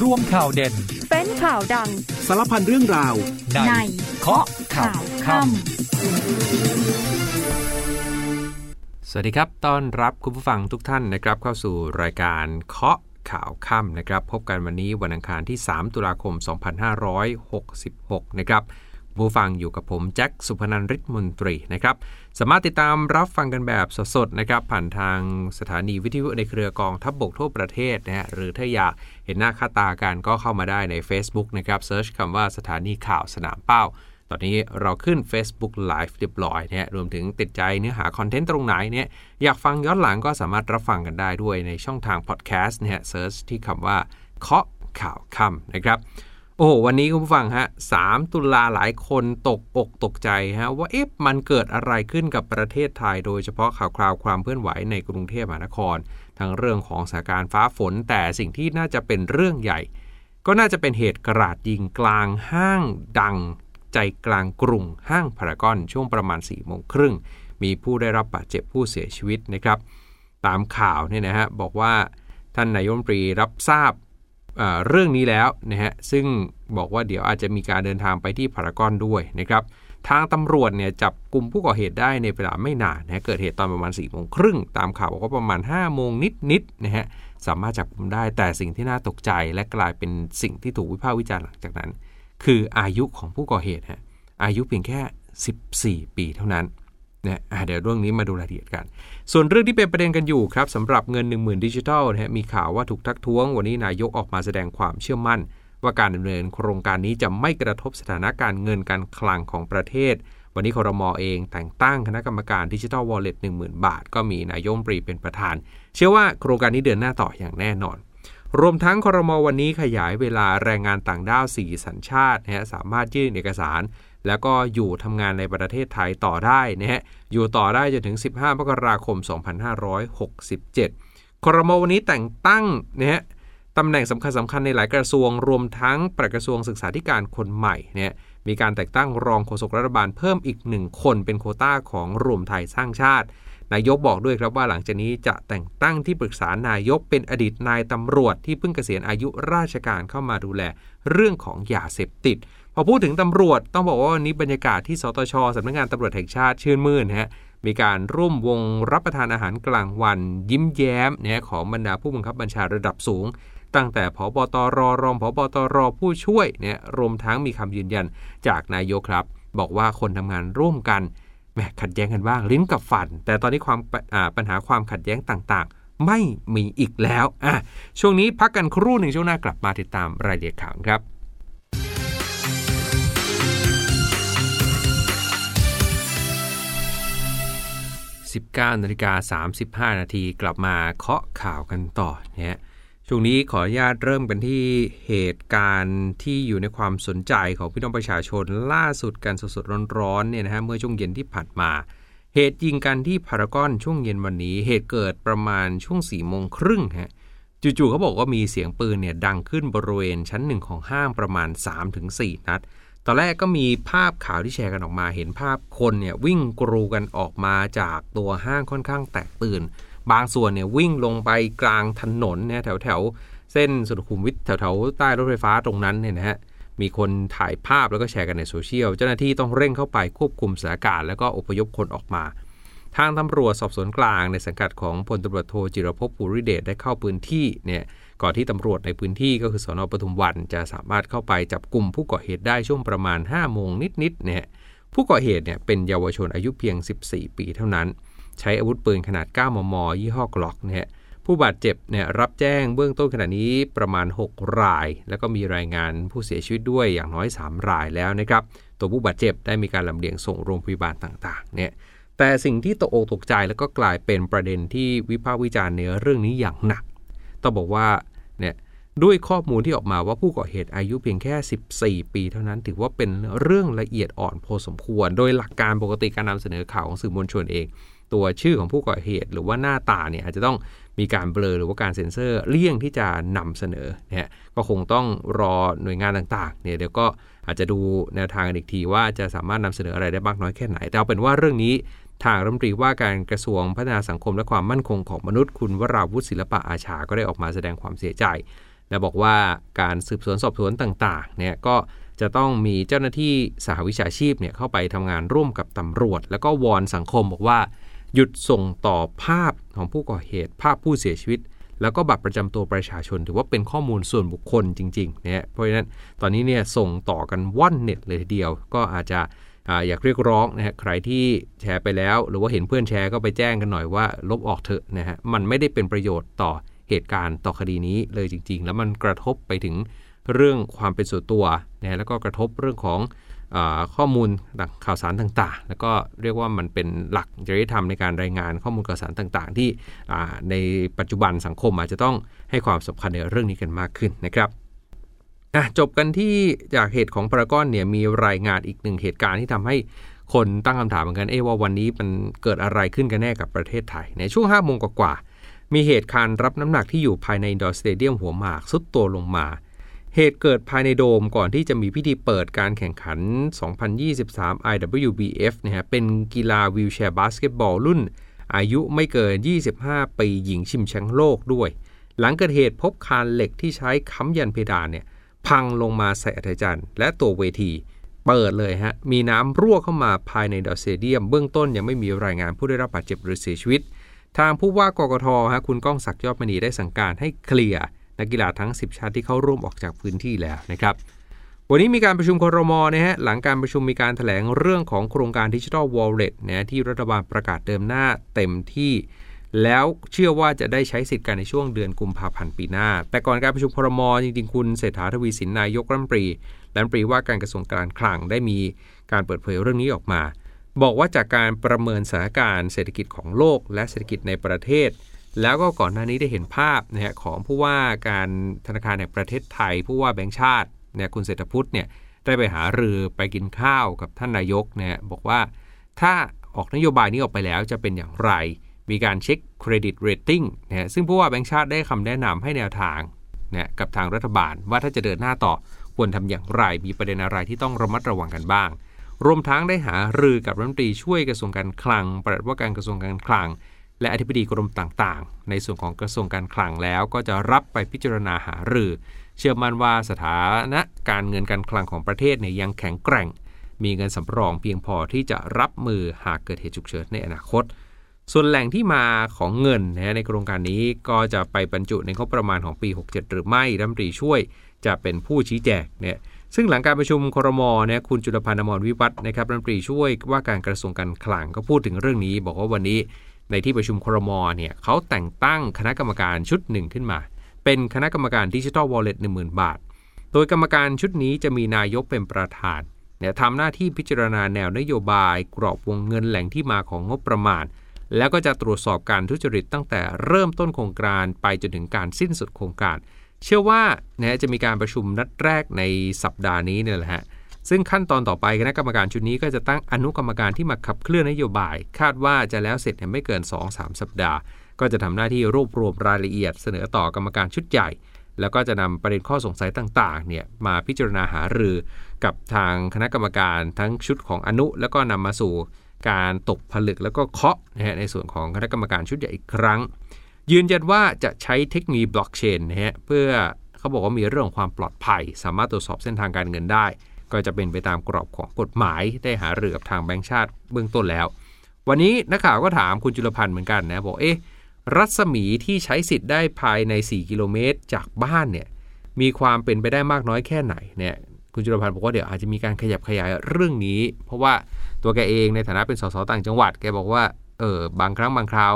ร่วมข่าวเด่นเป็นข่าวดังสารพันเรื่องราวในเคาะข่าวค่ำสวัสดีครับต้อนรับคุณผู้ฟังทุกท่านนะครับเข้าสู่รายการเคาะข่าวค่ำนะครับพบกันวันนี้วันอังคารที่3ตุลาคม2566นะครับผู้ฟังอยู่กับผมแจ็คสุพนันท์ฤทธิ์มนตรีนะครับสามารถติดตามรับฟังกันแบบสดๆนะครับผ่านทางสถานีวิทยุในเครือกองทัพบกทั่วประเทศนะฮะหรือถ้าอยากเห็นหน้าค่าตากันก็เข้ามาได้ใน Facebook นะครับเสิร์ชคำว่าสถานีข่าวสนามเป้าตอนนี้เราขึ้น Facebook Live เรียบร้อยนะฮะรวมถึงติดใจเนื้อหาคอนเทนต์ตรงไหนเนี่ยอยากฟังย้อนหลังก็สามารถรับฟังกันได้ด้วยในช่องทางพอดแคสต์นะฮะเสิร์ชที่คำว่าเคาะข่าวค่ำนะครับโอ้โหวันนี้คุณผู้ฟังฮะ3ตุลาหลายคนตกใจฮะว่าเอ๊ะมันเกิดอะไรขึ้นกับประเทศไทยโดยเฉพาะข่าวคราวความเคลื่อนไหวในกรุงเทพมหานครทั้งเรื่องของสถานการณ์ฟ้าฝนแต่สิ่งที่น่าจะเป็นเรื่องใหญ่ก็น่าจะเป็นเหตุกราดยิงกลางห้างดังใจกลางกรุงห้างพารากอนช่วงประมาณ 4:30 นมีผู้ได้รับบาดเจ็บผู้เสียชีวิตนะครับตามข่าวเนี่ยนะฮะบอกว่าท่านนายกรัฐมนตรีรับทราบเรื่องนี้แล้วนะฮะซึ่งบอกว่าเดี๋ยวอาจจะมีการเดินทางไปที่พารากอนด้วยนะครับทางตำรวจเนี่ยจับกุมผู้ก่อเหตุได้ในเวลาไม่นานนะเกิดเหตุตอนประมาณ 4:30 นตามข่าวบอกว่าประมาณ 5:00 นนิดๆนะฮะสามารถจับกุมได้แต่สิ่งที่น่าตกใจและกลายเป็นสิ่งที่ถูกวิพากษ์วิจารณ์หลังจากนั้นคืออายุของผู้ก่อเหตุฮะอายุเพียงแค่14ปีเท่านั้นนะเดี๋ยวเรื่องนี้มาดูรายละเอียดกันส่วนเรื่องที่เป็นประเด็นกันอยู่ครับสำหรับเงิน 10,000 ดิจิทัลนะฮะมีข่าวว่าถูกทักท้วงวันนี้นายกออกมาแสดงความเชื่อมั่นว่าการดำเนินโครงการนี้จะไม่กระทบสถานการณ์เงินการคลังของประเทศวันนี้ครม.เองแต่งตั้งคณะกรรมการ Digital Wallet 10,000 บาทก็มีนายกรัฐมนตรีเป็นประธานเชื่อว่าโครงการนี้เดินหน้าต่ออย่างแน่นอนรวมทั้งครม.วันนี้ขยายเวลาแรงงานต่างด้าว4สัญชาตินะฮะสามารถยื่นเอกสารแล้วก็อยู่ทำงานในประเทศไทยต่อได้นะฮะอยู่ต่อได้จนถึง15มกราคม2567ครม.วันนี้แต่งตั้งนะฮะตำแหน่งสำคัญในหลายกระทรวงรวมทั้งปลัดกระทรวงศึกษาธิการคนใหม่นะฮะมีการแต่งตั้งรองโฆษกรัฐบาลเพิ่มอีก1คนเป็นโควต้าของรวมไทยสร้างชาตินายกบอกด้วยครับว่าหลังจากนี้จะแต่งตั้งที่ปรึกษานายกเป็นอดีตนายตำรวจที่เพิ่งเกษียณอายุราชการเข้ามาดูแลเรื่องของยาเสพติดพอพูดถึงตำรวจต้องบอกว่าวันนี้บรรยากาศที่สตช.สำนักงานตำรวจแห่งชาติชื่นมื่นฮะมีการร่วมวงรับประทานอาหารกลางวันยิ้มแย้มนะของบรรดาผู้บังคับบัญชาระดับสูงตั้งแต่ผบ.ตร.รองผบ.ตร.ผู้ช่วยเนี่ยรวมทั้งมีคำยืนยันจากนายกครับบอกว่าคนทำงานร่วมกันแม้ขัดแย้งกันบ้างลิ้นกับฟันแต่ตอนนี้ความปัญหาความขัดแย้งต่างๆไม่มีอีกแล้วช่วงนี้พักกันครู่หนึ่งช่วงหน้ากลับมาติดตามรายละเอียดข่าวครับ19:35 น.กลับมาเคาะข่าวกันต่อนะฮะช่วงนี้ขออนุญาตเริ่มกันที่เหตุการณ์ที่อยู่ในความสนใจของพี่น้องประชาชนล่าสุดกันสดๆร้อนๆเนี่ยนะฮะเมื่อช่วงเย็นที่ผ่านมาเหตุยิงกันที่พารากอนช่วงเย็นวันนี้เหตุเกิดประมาณช่วง 4:30 นฮะจู่ๆเขาบอกว่ามีเสียงปืนเนี่ยดังขึ้นบริเวณชั้น1ของห้างประมาณ 3-4 นัดตอนแรกก็มีภาพข่าวที่แชร์กันออกมาเห็นภาพคนเนี่ยวิ่งกรูกันออกมาจากตัวห้างค่อนข้างแตกตื่นบางส่วนเนี่ยวิ่งลงไปกลางถนนเนี่ยแถวเส้นสุขุมวิทแถวใต้รถไฟฟ้าตรงนั้นเนี่ยนะฮะมีคนถ่ายภาพแล้วก็แชร์กันในโซเชียลเจ้าหน้าที่ต้องเร่งเข้าไปควบคุมสถานการณ์แล้วก็อพยพคนออกมาทางตำรวจสอบสวนกลางในสังกัดของพลตำรวจโทจิรภพภูริเดชได้เข้าพื้นที่เนี่ยก่อนที่ตำรวจในพื้นที่ก็คือสน.ปทุมวันจะสามารถเข้าไปจับกุมผู้ก่อเหตุได้ช่วงประมาณ 5:00 นนิดๆเนี่ยผู้ก่อเหตุเนี่ยเป็นเยาวชนอายุเพียง14ปีเท่านั้นใช้อาวุธปืนขนาด 9 มม. ยี่ห้อ Glock นะฮะผู้บาดเจ็บเนี่ยรับแจ้งเบื้องต้นขณะนี้ประมาณ6รายแล้วก็มีรายงานผู้เสียชีวิตด้วยอย่างน้อย3รายแล้วนะครับตัวผู้บาดเจ็บได้มีการลำเลียงส่งโรงพยาบาลต่างๆเนี่ยแต่สิ่งที่ตกอกตกใจแล้วก็กลายเป็นประเด็นที่วิพากษ์วิจารณ์ในเรื่องนี้อย่างหนักต้องบอกว่าเนี่ยด้วยข้อมูลที่ออกมาว่าผู้ก่อเหตุอายุเพียงแค่14ปีเท่านั้นถือว่าเป็นเรื่องละเอียดอ่อนพอสมควรโดยหลักการปกติการนำเสนอข่าวของสื่อมวลชนเองตัวชื่อของผู้ก่อเหตุหรือว่าหน้าตาเนี่ยอาจจะต้องมีการเบลอหรือว่าการเซ็นเซอร์เลี่ยงที่จะนำเสนอเนี่ยก็คงต้องรอหน่วยงานต่างๆเนี่ยเดี๋ยวก็อาจจะดูแนวทางกันอีกทีว่าจะสามารถนำเสนออะไรได้มากน้อยแค่ไหนแต่เอาเป็นว่าเรื่องนี้ทางรัฐมนตรีว่าการกระทรวงพัฒนาสังคมและความมั่นคงของมนุษย์คุณวราวุฒิศิลปะอาชาก็ได้ออกมาแสดงความเสียใจ และบอกว่าการสืบสวนสอบสวนต่างๆเนี่ยก็จะต้องมีเจ้าหน้าที่สหวิชาชีพเนี่ยเข้าไปทำงานร่วมกับตำรวจแล้วก็วอนสังคมบอกว่าหยุดส่งต่อภาพของผู้ก่อเหตุภาพผู้เสียชีวิตแล้วก็บัตรประจำตัวประชาชนถือว่าเป็นข้อมูลส่วนบุคคลจริงๆเนี่ยเพราะฉะนั้นตอนนี้เนี่ยส่งต่อกันว่อนเน็ตเลยทีเดียวก็อาจจะอยากเรียกร้องนะฮะใครที่แชร์ไปแล้วหรือว่าเห็นเพื่อนแชร์ก็ไปแจ้งกันหน่อยว่าลบออกเถอะนะฮะมันไม่ได้เป็นประโยชน์ต่อเหตุการณ์ต่อคดีนี้เลยจริงๆแล้วมันกระทบไปถึงเรื่องความเป็นส่วนตัวนะแล้วก็กระทบเรื่องของข้อมูลข่าวสารต่างๆแล้วก็เรียกว่ามันเป็นหลักจริยธรรมในการรายงานข้อมูลข่าวสารต่างๆที่ในปัจจุบันสังคมอาจจะต้องให้ความสำคัญในเรื่องนี้กันมากขึ้นนะครับจบกันที่จากเหตุของพารากอนเนี่ยมีรายงานอีกหนึ่งเหตุการณ์ที่ทำให้คนตั้งคำถามเหมือนกันว่าวันนี้มันเกิดอะไรขึ้นกันแน่กับประเทศไทยในช่วง 5 โมงกว่าๆมีเหตุคานรับน้ำหนักที่อยู่ภายในอินดอร์สเตเดียมหัวหมากสุดตัวลงมาเหตุเกิดภายในโดมก่อนที่จะมีพิธีเปิดการแข่งขัน 2023 IWBF นะฮะเป็นกีฬาวีลแชร์บาสเกตบอลรุ่นอายุไม่เกิน 25 ปีหญิงชิงแชมป์โลกด้วยหลังเกิดเหตุพบคานเหล็กที่ใช้ค้ำยันเพดานเนี่ยพังลงมาใส่อัฐจันทร์และตัวเวทีเปิดเลยฮะมีน้ำรั่วเข้ามาภายในดอสเตเดียมเบื้องต้นยังไม่มีรายงานผู้ได้รับบาดเจ็บหรือเสียชีวิตทางผู้ว่ากกท.ฮะคุณก้องศักดิ์ยอดมณีได้สั่งการให้เคลียร์นักกีฬาทั้ง10ชาติที่เข้าร่วมออกจากพื้นที่แล้วนะครับวันนี้มีการประชุมครม.นะฮะหลังการประชุมมีการแถลงเรื่องของโครงการ Digital Wallet นะที่รัฐบาลประกาศเดินหน้าเต็มที่แล้วเชื่อว่าจะได้ใช้สิทธิ์กันในช่วงเดือนกุมภาพันธ์ปีหน้าแต่ก่อนการประชุมครม.จริงๆคุณเศรษฐาทวีสินนายกรัฐมนตรีและรัฐมนตรีว่าการกระทรวงการคลังได้มีการเปิดเผยเรื่องนี้ออกมาบอกว่าจากการประเมินสถานการณ์เศรษฐกิจของโลกและเศรษฐกิจในประเทศแล้วก็ก่อนหน้านี้ได้เห็นภาพนะฮะของผู้ว่าการธนาคารแห่งประเทศไทยผู้ว่าแบงก์ชาตินะคุณเศรษฐพุทธเนี่ยได้ไปหารือไปกินข้าวกับท่านนายกนะบอกว่าถ้าออกนโยบายนี้ออกไปแล้วจะเป็นอย่างไรมีการเช็คเครดิตเรตติ้งนะฮะซึ่งผู้ว่าแบงก์ชาติได้คำแนะนำให้แนวทางนะกับทางรัฐบาลว่าถ้าจะเดินหน้าต่อควรทำอย่างไรมีประเด็นอะไรที่ต้องระมัดระวังกันบ้างรวมทั้งได้หารือกับรัฐมนตรีช่วยกระทรวงการคลังปลัดว่าการกระทรวงการคลังและอธิบดีกรมต่างๆในส่วนของกระทรวงการคลังแล้วก็จะรับไปพิจารณาหารือเชื่อมั่นว่าสถานะการเงินการคลังของประเทศเนี่ยยังแข็งแกร่งมีเงินสำรองเพียงพอที่จะรับมือหากเกิดเหตุฉุกเฉินในอนาคตส่วนแหล่งที่มาของเงินนะในโครงการนี้ก็จะไปบรรจุในงบประมาณของปี67หรือไม่รัฐมนตรีช่วยจะเป็นผู้ชี้แจงเนี่ยซึ่งหลังการประชุมครม.เนี่ยคุณจุลพันธ์ อมรวิวัฒน์นะครับรัฐมนตรีช่วยว่าการกระทรวงการคลังก็พูดถึงเรื่องนี้บอกว่าวันนี้ในที่ประชุมครม.เนี่ยเขาแต่งตั้งคณะกรรมการชุดหนึ่งขึ้นมาเป็นคณะกรรมการ Digital Wallet 10,000 บาทโดยกรรมการชุดนี้จะมีนายกเป็นประธานเนี่ยทำหน้าที่พิจารณาแนวนโยบายกรอบวงเงินแหล่งที่มาของงบประมาณแล้วก็จะตรวจสอบการทุจริตตั้งแต่เริ่มต้นโครงการไปจนถึงการสิ้นสุดโครงการเชื่อว่าเนี่ยจะมีการประชุมนัดแรกในสัปดาห์นี้เนี่ยแหละฮะซึ่งขั้นตอนต่อไปคณะกรรมการชุดนี้ก็จะตั้งอนุกรรมการที่มาขับเคลื่อนนโยบายคาดว่าจะแล้วเสร็จไม่เกิน 2-3 สัปดาห์ก็จะทำหน้าที่รวบรวมรายละเอียดเสนอต่อกรรมการชุดใหญ่แล้วก็จะนำประเด็นข้อสงสัยต่างๆเนี่ยมาพิจารณาหารือกับทางคณะกรรมการทั้งชุดของอนุแล้วก็นำมาสู่การตกผลึกแล้วก็เคาะนะฮะในส่วนของคณะกรรมการชุดใหญ่อีกครั้งยืนยันว่าจะใช้เทคโนโลยีบล็อกเชนนะฮะเพื่อเขาบอกว่ามีเรื่องของความปลอดภัยสามารถตรวจสอบเส้นทางการเงินได้ก็จะเป็นไปตามกรอบของกฎหมายได้หารือกับทางแบงก์ชาติเบื้องต้นแล้ววันนี้นักข่าวก็ถามคุณจุลพันธ์เหมือนกันนะบอกรัศมีที่ใช้สิทธิ์ได้ภายใน4กิโลเมตรจากบ้านเนี่ยมีความเป็นไปได้มากน้อยแค่ไหนเนี่ยคุณจุลพันธ์บอกว่าเดี๋ยวอาจจะมีการขยับขยายเรื่องนี้เพราะว่าตัวแกเองในฐานะเป็นสสต่างจังหวัดแกบอกว่าบางครั้งบางคราว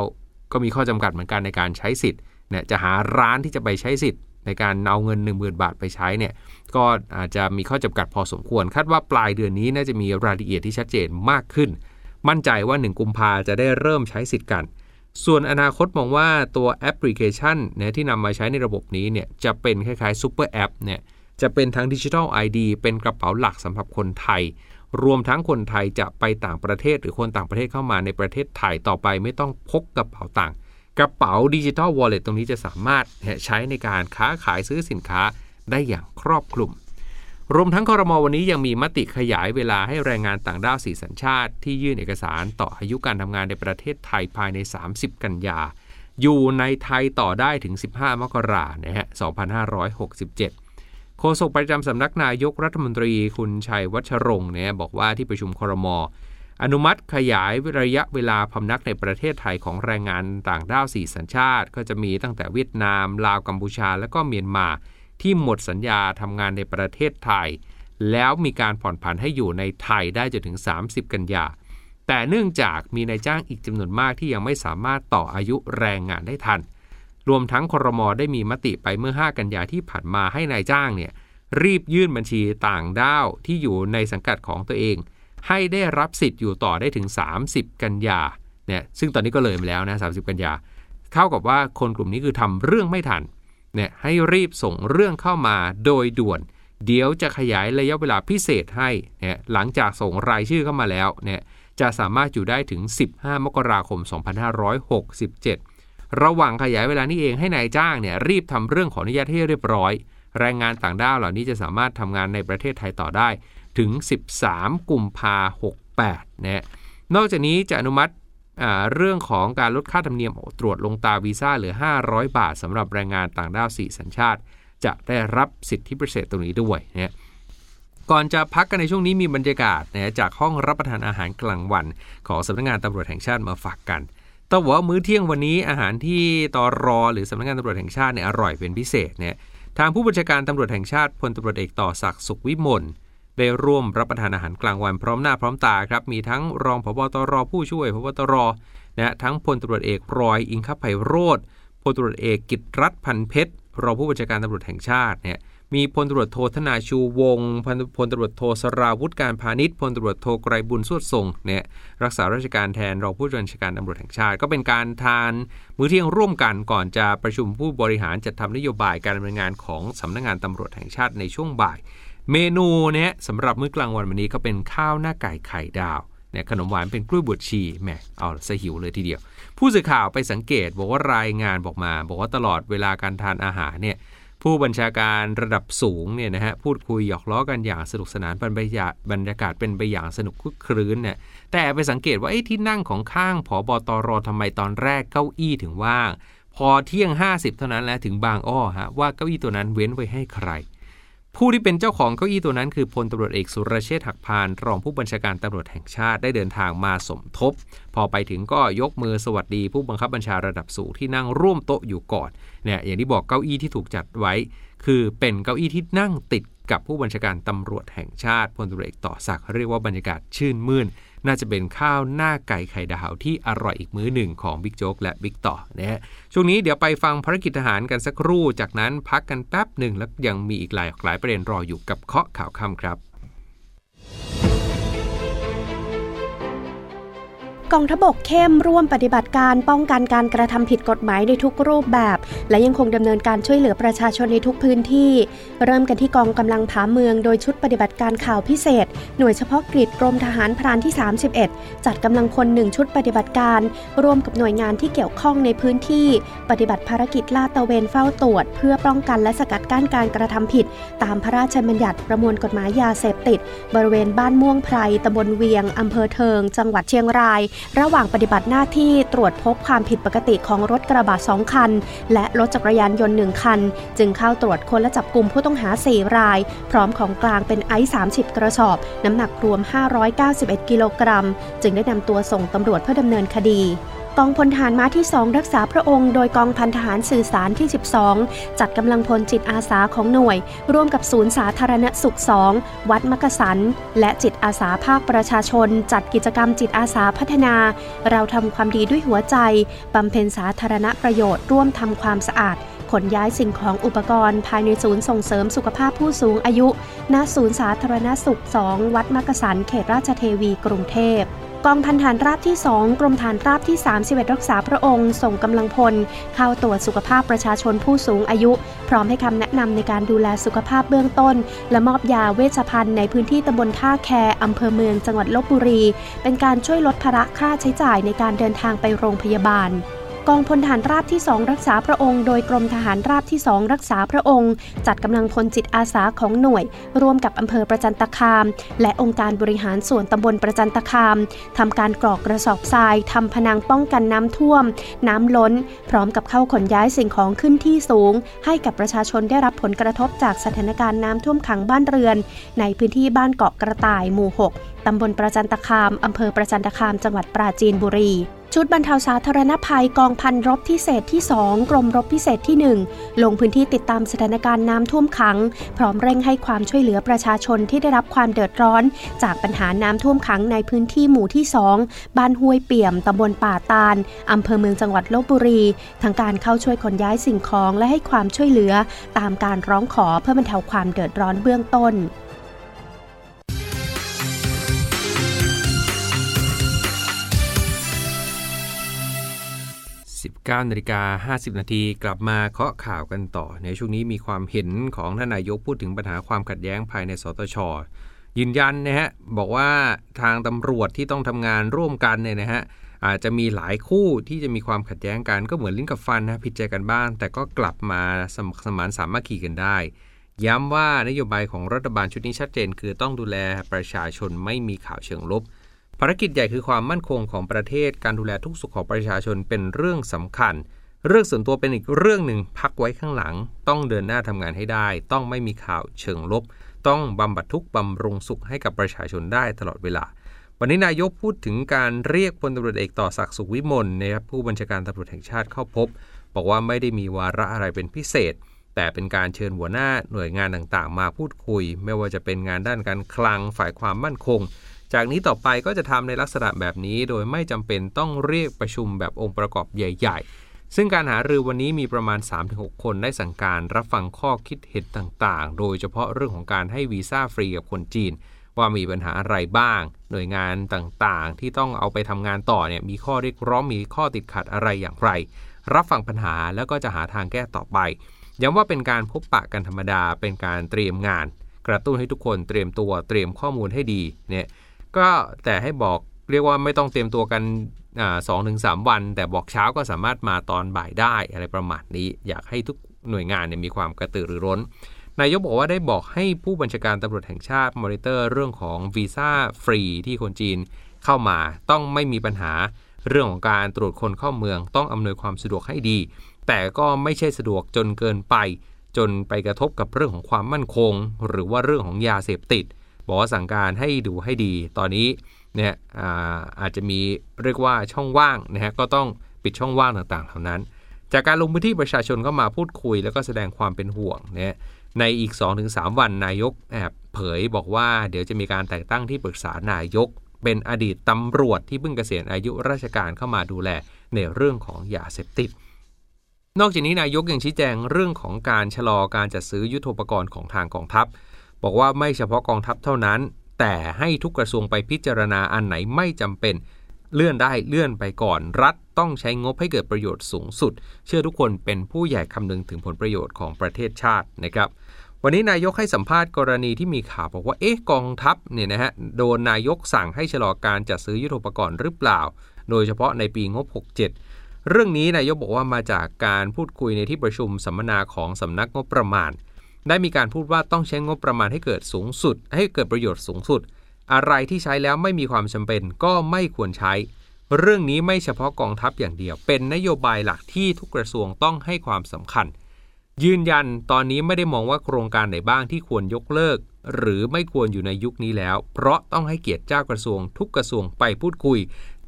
ก็มีข้อจำกัดเหมือนกันในการใช้สิทธิ์เนี่ยจะหาร้านที่จะไปใช้สิทธิ์ในการเอาเงิน 10,000 บาทไปใช้เนี่ยก็อาจจะมีข้อจำกัดพอสมควรคาดว่าปลายเดือนนี้น่าจะมีรายละเอียดที่ชัดเจนมากขึ้นมั่นใจว่า1กุมภาจะได้เริ่มใช้สิทธิ์กันส่วนอนาคตมองว่าตัวแอปพลิเคชันเนี่ยที่นำมาใช้ในระบบนี้เนี่ยจะเป็นคล้ายๆซุปเปอร์แอปเนี่ยจะเป็นทั้ง Digital ID เป็นกระเป๋าหลักสำหรับคนไทยรวมทั้งคนไทยจะไปต่างประเทศหรือคนต่างประเทศเข้ามาในประเทศไทยต่อไปไม่ต้องพกกระเป๋าต่างกระเป๋า Digital Wallet ตรงนี้จะสามารถใช้ในการค้าขายซื้อสินค้าได้อย่างครอบคลุมรวมทั้งครม.วันนี้ยังมีมติขยายเวลาให้แรงงานต่างด้าว4สัญชาติที่ยื่นเอกสารต่ออายุการทำงานในประเทศไทยภายใน30 กันยา อยู่ในไทยต่อได้ถึง15มกราคมนะฮะ2567โฆษกประจำสำนักนายกรัฐมนตรีคุณชัยวัชรงค์เนี่ยบอกว่าที่ประชุมครม.อนุมัติขยายระยะเวลาพำนักในประเทศไทยของแรงงานต่างด้าว4สัญชาติก็จะมีตั้งแต่เวียดนามลาวกัมพูชาและก็เมียนมาที่หมดสัญญาทำงานในประเทศไทยแล้วมีการผ่อนผันให้อยู่ในไทยได้จนถึง30กันยาแต่เนื่องจากมีนายจ้างอีกจำนวนมากที่ยังไม่สามารถต่ออายุแรงงานได้ทันรวมทั้งครม.ได้มีมติไปเมื่อ5กันยายนที่ผ่านมาให้นายจ้างเนี่ยรีบยื่นบัญชีต่างด้าวที่อยู่ในสังกัดของตัวเองให้ได้รับสิทธิ์อยู่ต่อได้ถึง30กันยาเนี่ยซึ่งตอนนี้ก็เลยมาแล้วนะ30กันยาเท่ากับว่าคนกลุ่มนี้คือทำเรื่องไม่ทันเนี่ยให้รีบส่งเรื่องเข้ามาโดยด่วนเดี๋ยวจะขยายระยะเวลาพิเศษให้เนี่ยหลังจากส่งรายชื่อเข้ามาแล้วเนี่ยจะสามารถอยู่ได้ถึง15มกราคม2567ระหว่างขยายเวลานี้เองให้นายจ้างเนี่ยรีบทำเรื่องขออนุญาตให้เรียบร้อยแรงงานต่างด้าวเหล่านี้จะสามารถทำงานในประเทศไทยต่อได้ถึง13กุมภาพันธ์68นะนอกจากนี้จะอนุมัติเรื่องของการลดค่าธรรมเนียมตรวจลงตาวีซ่าเหลือ500บาทสำหรับแรงงานต่างด้าว4สัญชาติจะได้รับสิทธิพิเศษตรงนี้ด้วยนะก่อนจะพักกันในช่วงนี้มีบรรยากาศนะจากห้องรับประทานอาหารกลางวันของสำนักงานตำรวจแห่งชาติมาฝากกันต้องบอกว่ามื้อเที่ยงวันนี้อาหารที่ตร.หรือสำนักงานตำรวจแห่งชาติเนี่ยอร่อยเป็นพิเศษเนี่ยทางผู้บัญชาการตำรวจแห่งชาติพลตำรวจเอกต่อศักดิ์สุขวิมลได้ร่วมรับประทานอาหารกลางวันพร้อมหน้าพร้อมตาครับมีทั้งรองผบ.ตร.ผู้ช่วยผบ.ตร.นะทั้งพลตำรวจเอกรอยอิงคไพโรจน์พลตำรวจเอกกิตติรัตน์พันเพชรรองผู้บัญชาการตำรวจแห่งชาติเนี่ยมีพลตำรวจโทธนาชูวงศ์พลตำรวจโทสราวุฒิการพาณิชย์พลตำรวจโทไกรบุญสวดทรงเนี่ยรักษาราชการแทนรองผู้บัญชาการตำรวจแห่งชาติก็เป็นการทานมื้อเที่ยงร่วมกันก่อนจะประชุมผู้บริหารจัดทำนโยบายการดำเนินงานของสำนักงานตำรวจแห่งชาติในช่วงบ่ายเมนูเนี่ยสำหรับมื้อกลางวันวันนี้ก็เป็นข้าวหน้าไก่ไข่ดาวเนี่ยขนมหวานเป็นกล้วยบวชชีแหมเอาซะหิวเลยทีเดียวผู้สื่อข่าวไปสังเกตบอกว่ารายงานบอกมาบอกว่าตลอดเวลาการทานอาหารเนี่ยผู้บัญชาการระดับสูงเนี่ยนะฮะพูดคุยหยอกล้อกันอย่างสนุกสนานบรรยากาศเป็นไปอย่างสนุกคลึกครื้นเนี่ยแต่ไปสังเกตว่าที่นั่งของข้างผบ.ตร.ทำไมตอนแรกเก้าอี้ถึงว่างพอเที่ยง50เท่านั้นแล้วถึงบางอ้อฮะว่าเก้าอี้ตัวนั้นเว้นไว้ให้ใครผู้ที่เป็นเจ้าของเก้าอี้ตัวนั้นคือพลตำรวจเอกสุรเชษฐ์หักพานรองผู้บัญชาการตำรวจแห่งชาติได้เดินทางมาสมทบพอไปถึงก็ยกมือสวัสดีผู้บังคับบัญชาระดับสูงที่นั่งร่วมโต๊ะอยู่ก่อนเนี่ยอย่างที่บอกเก้าอี้ที่ถูกจัดไว้คือเป็นเก้าอี้ที่นั่งติดกับผู้บัญชาการตำรวจแห่งชาติพลตำรวจเอกต่อศักดิ์เรียกว่าบรรยากาศชื่นมื่นน่าจะเป็นข้าวหน้าไก่ไข่ดาวที่อร่อยอีกมื้อหนึ่งของบิ๊กโจ๊กและบิ๊กต่อนะฮะช่วงนี้เดี๋ยวไปฟังภารกิจทหารกันสักครู่จากนั้นพักกันแป๊บหนึ่งแล้วยังมีอีกหลายประเด็นรออยู่กับเคาะข่าวค่ำครับกองทัพบกเข้มร่วมปฏิบัติการป้องกันการกระทำผิดกฎหมายในทุกรูปแบบและยังคงดำเนินการช่วยเหลือประชาชนในทุกพื้นที่เริ่มกันที่กองกำลังผาเมืองโดยชุดปฏิบัติการข่าวพิเศษหน่วยเฉพาะกิจกรมทหารพรานที่31จัดกำลังคน1ชุดปฏิบัติการร่วมกับหน่วยงานที่เกี่ยวข้องในพื้นที่ปฏิบัติภารกิจลาดตระเวนเฝ้าตรวจเพื่อป้องกันและสกัดกั้นการกระทำผิดตามพระราชบัญญัติประมวลกฎหมายยาเสพติดบริเวณบ้านม่วงไพรตำบลเวียงอำเภอเทิงจังหวัดเชียงรายระหว่างปฏิบัติหน้าที่ตรวจพบความผิดปกติของรถกระบะ2คันและรถจักรยานยนต์1คันจึงเข้าตรวจค้นและจับกุมผู้ต้องหา4รายพร้อมของกลางเป็นไอซ์30กระสอบน้ำหนักรวม591กิโลกรัมจึงได้นำตัวส่งตำรวจเพื่อดำเนินคดีกองพลทหารม้าที่2รักษาพระองค์โดยกองพันทหารสื่อสารที่12จัดกำลังพลจิตอาสาของหน่วยร่วมกับศูนย์สาธารณสุข2วัดมักกะสันและจิตอาสาภาคประชาชนจัดกิจกรรมจิตอาสาพัฒนาเราทำความดีด้วยหัวใจบำเพ็ญสาธารณประโยชน์ร่วมทำความสะอาดขนย้ายสิ่งของอุปกรณ์ภายในศูนย์ส่งเสริมสุขภาพผู้สูงอายุณศูนย์สาธารณสุข2วัดมักกะสันเขตราชเทวีกรุงเทพกองพันทหารราบที่2กรมทหารราบที่31รักษาพระองค์ส่งกำลังพลเข้าตรวจสุขภาพประชาชนผู้สูงอายุพร้อมให้คำแนะนำในการดูแลสุขภาพเบื้องต้นและมอบยาเวชภัณฑ์ในพื้นที่ตำบลท่าแคอำเภอเมืองจังหวัดลพบุรีเป็นการช่วยลดภาระค่าใช้จ่ายในการเดินทางไปโรงพยาบาล กองพลทหารราบที่2รักษาพระองค์โดยกรมทหารราบที่2รักษาพระองค์จัดกำลังพลจิตอาสาของหน่วยร่วมกับอำเภอประจันตคามและองค์การบริหารส่วนตำบลประจันตคามทำการกรอกกระสอบทรายทำผนังป้องกันน้ำท่วมน้ำล้นพร้อมกับเข้าขนย้ายสิ่งของขึ้นที่สูงให้กับประชาชนได้รับผลกระทบจากสถานการณ์น้ำท่วมขังบ้านเรือนในพื้นที่บ้านเกาะกระต่ายหมู่6ตำบลประจันตคามอำเภอประจันตคามจังหวัดปราจีนบุรีชุดบรรเทาสาธารณภัยกองพันรบพิเศษที่2กรมรบพิเศษที่1ลงพื้นที่ติดตามสถานการณ์น้ำท่วมขังพร้อมเร่งให้ความช่วยเหลือประชาชนที่ได้รับความเดือดร้อนจากปัญหาน้ำท่วมขังในพื้นที่หมู่ที่2บ้านห้วยเปี่ยมตำบลป่าตาลอำเภอเมืองจังหวัดลพบุรีทางการเข้าช่วยขนย้ายสิ่งของและให้ความช่วยเหลือตามการร้องขอเพื่อบรรเทาความเดือดร้อนเบื้องต้น19:50 น.กลับมาเคาะข่าวกันต่อในช่วงนี้มีความเห็นของท่านนายกพูดถึงปัญหาความขัดแย้งภายในสตช.ยืนยันนะฮะบอกว่าทางตำรวจที่ต้องทำงานร่วมกันเนี่ยนะฮะอาจจะมีหลายคู่ที่จะมีความขัดแย้งกันก็เหมือนลิ้นกับฟันนะผิดใจกันบ้างแต่ก็กลับมาสมานสามัคคีกันได้ย้ำว่านโยบายของรัฐบาลชุดนี้ชัดเจนคือต้องดูแลประชาชนไม่มีข่าวเชิงลบภารกิจใหญ่คือความมั่นคงของประเทศการดูแลทุกสุขของประชาชนเป็นเรื่องสำคัญเรื่องส่วนตัวเป็นอีกเรื่องหนึ่งพักไว้ข้างหลังต้องเดินหน้าทำงานให้ได้ต้องไม่มีข่าวเชิงลบต้องบำบัดทุกข์บำรุงสุขให้กับประชาชนได้ตลอดเวลาวันนี้นายกพูดถึงการเรียกพลตำรวจเอกต่อศักดิ์สุขวิมลนะครับผู้บัญชาการตำรวจแห่งชาติเข้าพบบอกว่าไม่ได้มีวาระอะไรเป็นพิเศษแต่เป็นการเชิญหัวหน้าหน่วยงานต่างๆมาพูดคุยไม่ว่าจะเป็นงานด้านการคลังฝ่ายความมั่นคงจากนี้ต่อไปก็จะทำในลักษณะแบบนี้โดยไม่จำเป็นต้องเรียกประชุมแบบองค์ประกอบใหญ่ๆซึ่งการหารือวันนี้มีประมาณ 3-6 คนได้สั่งการรับฟังข้อคิดเห็นต่างๆโดยเฉพาะเรื่องของการให้วีซ่าฟรีกับคนจีนว่ามีปัญหาอะไรบ้างหน่วยงานต่างๆที่ต้องเอาไปทำงานต่อเนี่ยมีข้อเรียกร้องมีข้อติดขัดอะไรอย่างไรรับฟังปัญหาแล้วก็จะหาทางแก้ต่อไปย้ำว่าเป็นการพบปะกันธรรมดาเป็นการเตรียมงานกระตุ้นให้ทุกคนเตรียมตัวเตรียมข้อมูลให้ดีเนี่ยก็แต่ให้บอกเรียกว่าไม่ต้องเตรียมตัวกัน 2-3 วันแต่บอกเช้าก็สามารถมาตอนบ่ายได้อะไรประมาณนี้อยากให้ทุกหน่วยงานเนี่ยมีความกระตือรือร้นนายกบอกว่าได้บอกให้ผู้บัญชาการตำรวจแห่งชาติมอนิเตอร์เรื่องของวีซ่าฟรีที่คนจีนเข้ามาต้องไม่มีปัญหาเรื่องของการตรวจคนเข้าเมืองต้องอำนวยความสะดวกให้ดีแต่ก็ไม่ใช่สะดวกจนเกินไปจนไปกระทบกับเรื่องของความมั่นคงหรือว่าเรื่องของยาเสพติดบอกว่าสั่งการให้ดูให้ดีตอนนี้เนี่ย อาจจะมีเรียกว่าช่องว่างนะฮะก็ต้องปิดช่องว่างต่างๆเหล่านั้นจากการลงพื้นที่ประชาชนก็มาพูดคุยแล้วก็แสดงความเป็นห่วงเนี่ยในอีก 2-3 วันนายกแอบเผยบอกว่าเดี๋ยวจะมีการแต่งตั้งที่ปรึกษานายกเป็นอดีตตำรวจที่เพิ่งเกษียณอายุราชการเข้ามาดูแลในเรื่องของยาเสพติดนอกจากนี้นายกยังชี้แจงเรื่องของการชะลอการจัดซื้อยุทโธปกรณ์ของทางกองทัพบอกว่าไม่เฉพาะกองทัพเท่านั้นแต่ให้ทุกกระทรวงไปพิจารณาอันไหนไม่จำเป็นเลื่อนได้เลื่อนไปก่อนรัฐต้องใช้งบให้เกิดประโยชน์สูงสุดเชื่อทุกคนเป็นผู้ใหญ่คำนึงถึงผลประโยชน์ของประเทศชาตินะครับวันนี้นายกให้สัมภาษณ์กรณีที่มีข่าวบอกว่ากองทัพเนี่ยนะฮะโดนนายกสั่งให้ชะลอการจัดซื้อยุทโธปกรณ์หรือเปล่าโดยเฉพาะในปีงบ67เรื่องนี้นายกบอกว่ามาจากการพูดคุยในที่ประชุมสัมมนาของสำนักงบประมาณได้มีการพูดว่าต้องใช้งบประมาณให้เกิดสูงสุดให้เกิดประโยชน์สูงสุดอะไรที่ใช้แล้วไม่มีความจำเป็นก็ไม่ควรใช้เรื่องนี้ไม่เฉพาะกองทัพอย่างเดียวเป็นนโยบายหลักที่ทุกกระทรวงต้องให้ความสำคัญยืนยันตอนนี้ไม่ได้มองว่าโครงการไหนบ้างที่ควรยกเลิกหรือไม่ควรอยู่ในยุคนี้แล้วเพราะต้องให้เกียรติเจ้ากระทรวงทุกกระทรวงไปพูดคุย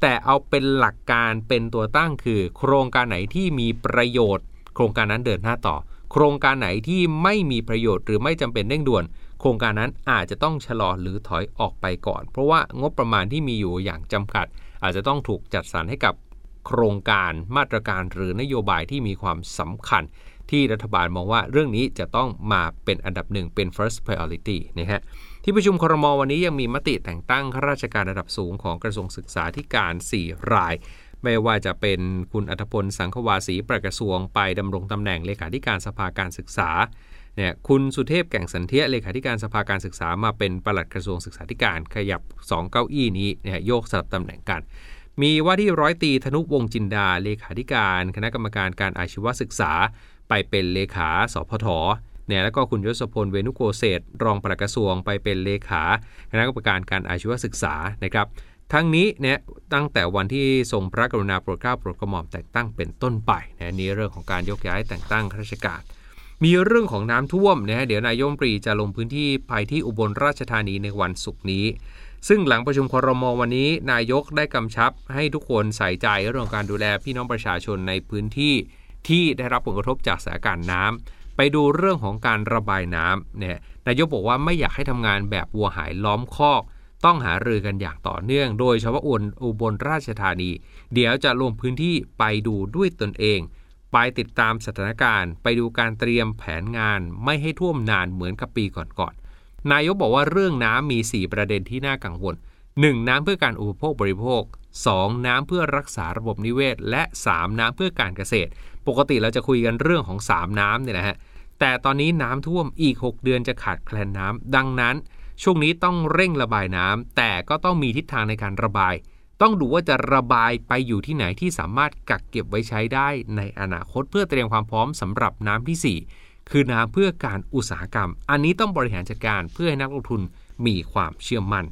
แต่เอาเป็นหลักการเป็นตัวตั้งคือโครงการไหนที่มีประโยชน์โครงการนั้นเดินหน้าต่อโครงการไหนที่ไม่มีประโยชน์หรือไม่จำเป็นเร่งด่วนโครงการนั้นอาจจะต้องชะลอหรือถอยออกไปก่อนเพราะว่างบประมาณที่มีอยู่อย่างจำกัดอาจจะต้องถูกจัดสรรให้กับโครงการมาตรการหรือนโยบายที่มีความสำคัญที่รัฐบาลมองว่าเรื่องนี้จะต้องมาเป็นอันดับหนึ่งเป็น first priority นะฮะที่ประชุมครม.วันนี้ยังมีมติแต่งตั้งข้าราชการระดับสูงของกระทรวงศึกษาธิการ4 รายไม่ว่าจะเป็นคุณอัฐพลสังขวาสีประกระทรวงไปดำรงตำแหน่งเลขาธิการสภาการศึกษาเนี่ยคุณสุเทพแก่งสันเทียเลขาธิการสภาการศึกษามาเป็นปลัดกระทรวงศึกษาธิการขยับ2 เก้าอี้นี้เนี่ยโยกสลับตำแหน่งกัน มีว่าที่ร้อยตรีธนุวงศ์จินดาเลขาธิการคณะกรรมการการอาชีวศึกษาไปเป็นเลขาสพท.เนี่ยแล้วก็คุณยศพลเวนุโกเศษรองปลัดกระทรวงไปเป็นเลขาคณะกรรมการการอาชีวศึกษานะครับทั้งนี้เนี่ยตั้งแต่วันที่ทรงพระกรุณาโปรดเกล้าโปรดกระหม่อมแต่งตั้งเป็นต้นไปนะนี่เรื่องของการยกย้ายแต่งตั้งข้าราชการมีเรื่องของน้ำท่วมนะเดี๋ยวนายกรัฐมนตรีจะลงพื้นที่ไปที่อุบลราชธานีในวันศุกร์นี้ซึ่งหลังประชุมครม.วันนี้นายกได้กำชับให้ทุกคนใส่ใจเรื่องการดูแลพี่น้องประชาชนในพื้นที่ที่ได้รับผลกระทบจากสถานการณ์น้ำไปดูเรื่องของการระบายน้ำเนี่ยนายกบอกว่าไม่อยากให้ทำงานแบบวัวหายล้อมคอกต้องหารือกันอย่างต่อเนื่องโดยเฉพาะอุบลราชธานีเดี๋ยวจะลงพื้นที่ไปดูด้วยตนเองไปติดตามสถานการณ์ไปดูการเตรียมแผนงานไม่ให้ท่วมนานเหมือนกับปีก่อนๆนายกบอกว่าเรื่องน้ำมี4ประเด็นที่น่ากังวล 1. น้ำเพื่อการอุปโภคบริโภค 2. น้ำเพื่อรักษาระบบนิเวศและ 3. น้ำเพื่อการเกษตรปกติเราจะคุยกันเรื่องของ3น้ำเนี่ยนะฮะแต่ตอนนี้น้ำท่วมอีก6เดือนจะขาดแคลนน้ำดังนั้นช่วงนี้ต้องเร่งระบายน้ำแต่ก็ต้องมีทิศทางในการระบายต้องดูว่าจะระบายไปอยู่ที่ไหนที่สามารถกักเก็บไว้ใช้ได้ในอนาคตเพื่อเตรียมความพร้อมสำหรับน้ำที่4คือน้ำเพื่อการอุตสาหกรรมอันนี้ต้องบริหารจัดการเพื่อให้นักลงทุนมีความเชื่อมั่น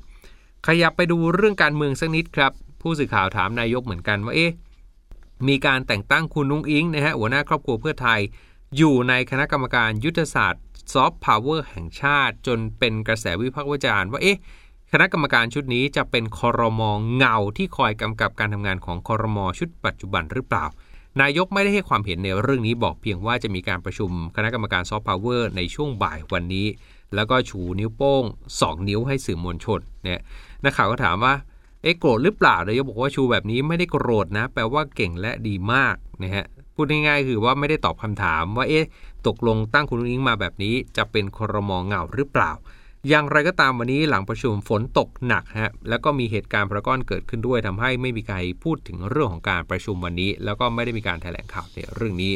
ขยับไปดูเรื่องการเมืองสักนิดครับผู้สื่อข่าวถามนายกเหมือนกันว่ามีการแต่งตั้งคุณนุ้งอิงนะฮะหัวหน้าครอบครัวเพื่อไทยอยู่ในคณะกรรมการยุทธศาสตร์ซอฟต์พาวเวอร์แห่งชาติจนเป็นกระแสวิพากษ์วิจารณ์ว่าคณะกรรมการชุดนี้จะเป็นครม.เงาที่คอยกำกับการทำงานของครม.ชุดปัจจุบันหรือเปล่านายกไม่ได้ให้ความเห็นในเรื่องนี้บอกเพียงว่าจะมีการประชุมคณะกรรมการซอฟต์พาวเวอร์ในช่วงบ่ายวันนี้แล้วก็ชูนิ้วโป้ง2นิ้วให้สื่อมวลชนเนี่ยนักข่าวก็ถามว่าโกรธหรือเปล่านายกบอกว่าชูแบบนี้ไม่ได้โกรธนะแปลว่าเก่งและดีมากนะฮะพูดง่ายๆคือว่าไม่ได้ตอบคำถามว่าตกลงตั้งคุณนิ้งมาแบบนี้จะเป็นครม.เงาหรือเปล่าอย่างไรก็ตามวันนี้หลังประชุมฝนตกหนักฮะแล้วก็มีเหตุการณ์พารากอนเกิดขึ้นด้วยทำให้ไม่มีใครพูดถึงเรื่องของการประชุมวันนี้แล้วก็ไม่ได้มีการแถลงข่าวในเรื่องนี้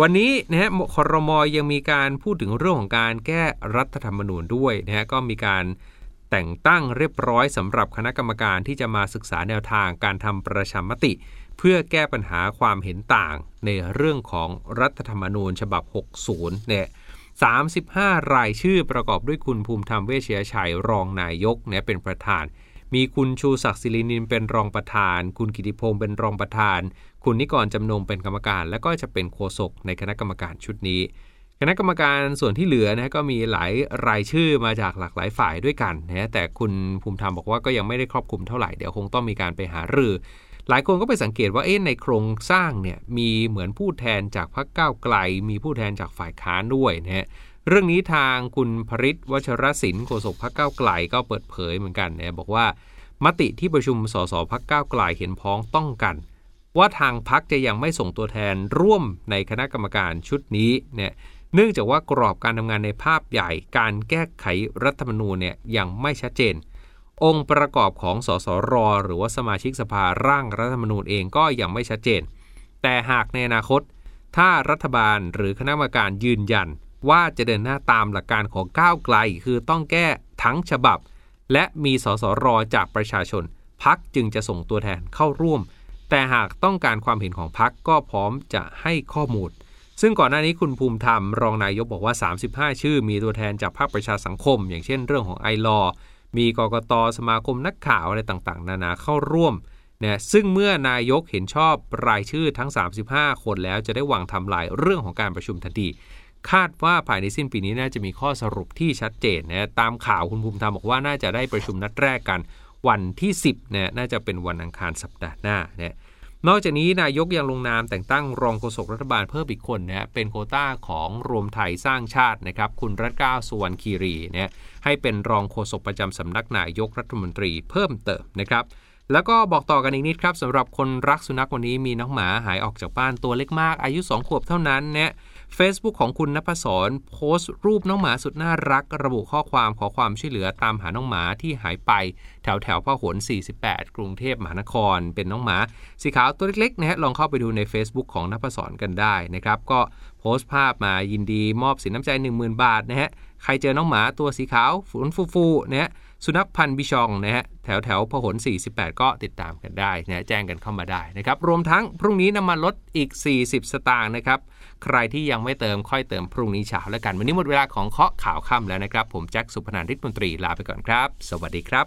วันนี้นะฮะครม.ยังมีการพูดถึงเรื่องของการแก้รัฐธรรมนูญด้วยนะฮะก็มีการแต่งตั้งเรียบร้อยสำหรับคณะกรรมการที่จะมาศึกษาแนวทางการทำประชามติเพื่อแก้ปัญหาความเห็นต่างในเรื่องของรัฐธรรมนูญฉบับ60เนี่ย35รายชื่อประกอบด้วยคุณภูมิธรรมเวชยชัยรองนายกเนี่ยเป็นประธานมีคุณชูศักดิ์ศิรินินเป็นรองประธานคุณกิติพงษ์เป็นรองประธานคุณนิกรจำนงเป็นกรรมการและก็จะเป็นโฆษกในคณะกรรมการชุดนี้คณะกรรมการส่วนที่เหลือนะก็มีหลายรายชื่อมาจากหลากหลายฝ่ายด้วยกันนะแต่คุณภูมิธรรมบอกว่าก็ยังไม่ได้ครอบคลุมเท่าไหร่เดี๋ยวคงต้องมีการไปหารือหลายคนก็ไปสังเกตว่าในโครงสร้างเนี่ยมีเหมือนผู้แทนจากพรรคก้าวไกลมีผู้แทนจากฝ่ายค้านด้วยนะฮะเรื่องนี้ทางคุณพริศวชรศิลป์โฆษกพรรคก้าวไกลก็เปิดเผยเหมือนกันนะบอกว่ามติที่ประชุมสสพรรคก้าวไกลเห็นพ้องต้องกันว่าทางพรรคจะยังไม่ส่งตัวแทนร่วมในคณะกรรมการชุดนี้เนี่ยเนื่องจากว่ากรอบการทำงานในภาพใหญ่การแก้ไขรัฐธรรมนูญเนี่ยยังไม่ชัดเจนองค์ประกอบของสสร.หรือว่าสมาชิกสภาร่างรัฐธรรมนูญเองก็ยังไม่ชัดเจนแต่หากในอนาคตถ้ารัฐบาลหรือคณะกรรมการยืนยันว่าจะเดินหน้าตามหลักการของก้าวไกลคือต้องแก้ทั้งฉบับและมีสสร.จากประชาชนพรรคจึงจะส่งตัวแทนเข้าร่วมแต่หากต้องการความเห็นของพรรคก็พร้อมจะให้ข้อมูลซึ่งก่อนหน้านี้คุณภูมิธรรมรองนายกบอกว่า35ชื่อมีตัวแทนจากภาคประชาสังคมอย่างเช่นเรื่องของไอลอมีกกตสมาคมนักข่าวอะไรต่างๆนานาเข้าร่วมนะซึ่งเมื่อนายกเห็นชอบรายชื่อทั้ง35คนแล้วจะได้วางไทม์ไลน์เรื่องของการประชุมทันทีคาดว่าภายในสิ้นปีนี้น่าจะมีข้อสรุปที่ชัดเจนนะตามข่าวคุณภูมิธรรมบอกว่าน่าจะได้ประชุมนัดแรกกันวันที่10นะน่าจะเป็นวันอังคารสัปดาห์หน้านะนอกจากนี้นายกยังลงนามแต่งตั้งรองโฆษกรัฐบาลเพิ่มอีกคนนะเป็นโควต้าของรวมไทยสร้างชาตินะครับคุณรัตน์เกล้าสุวรรณคีรีนะให้เป็นรองโฆษกประจำสำนักนายกรัฐมนตรีเพิ่มเติมนะครับแล้วก็บอกต่อกันอีกนิดครับสำหรับคนรักสุนัขวันนี้มีน้องหมาหายออกจากบ้านตัวเล็กมากอายุ2 ขวบเท่านั้นนะแ Facebook ของคุณณภสรโพสต์รูปน้องหมาสุดน่ารักระบุข้อความขอความช่วยเหลือตามหาน้องหมาที่หายไปแถวแถวพหล48กรุงเทพมหานครเป็นน้องหมาสีขาวตัวเล็กๆนะฮะลองเข้าไปดูใน Facebook ของณภสรกันได้นะครับก็โพสต์ภาพมายินดีมอบสินน้ำใจ 10,000 บาทนะฮะใครเจอน้องหมาตัวสีขาวฝูนฟูๆนะฮะสุนัขพันธุ์บิชองนะฮะแถวแถวพหล48ก็ติดตามกันได้นะแจ้งกันเข้ามาได้นะครับรวมทั้งพรุ่งนี้น้ำมันลดอีก40สตางค์นะครับใครที่ยังไม่เติมค่อยเติมพรุ่งนี้เช้าแล้วกันวันนี้หมดเวลาของเคาะข่าวค่ำแล้วนะครับผมแจ็คสุพนันท์ฤทธิ์มนตรีลาไปก่อนครับสวัสดีครับ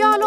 ย่อโล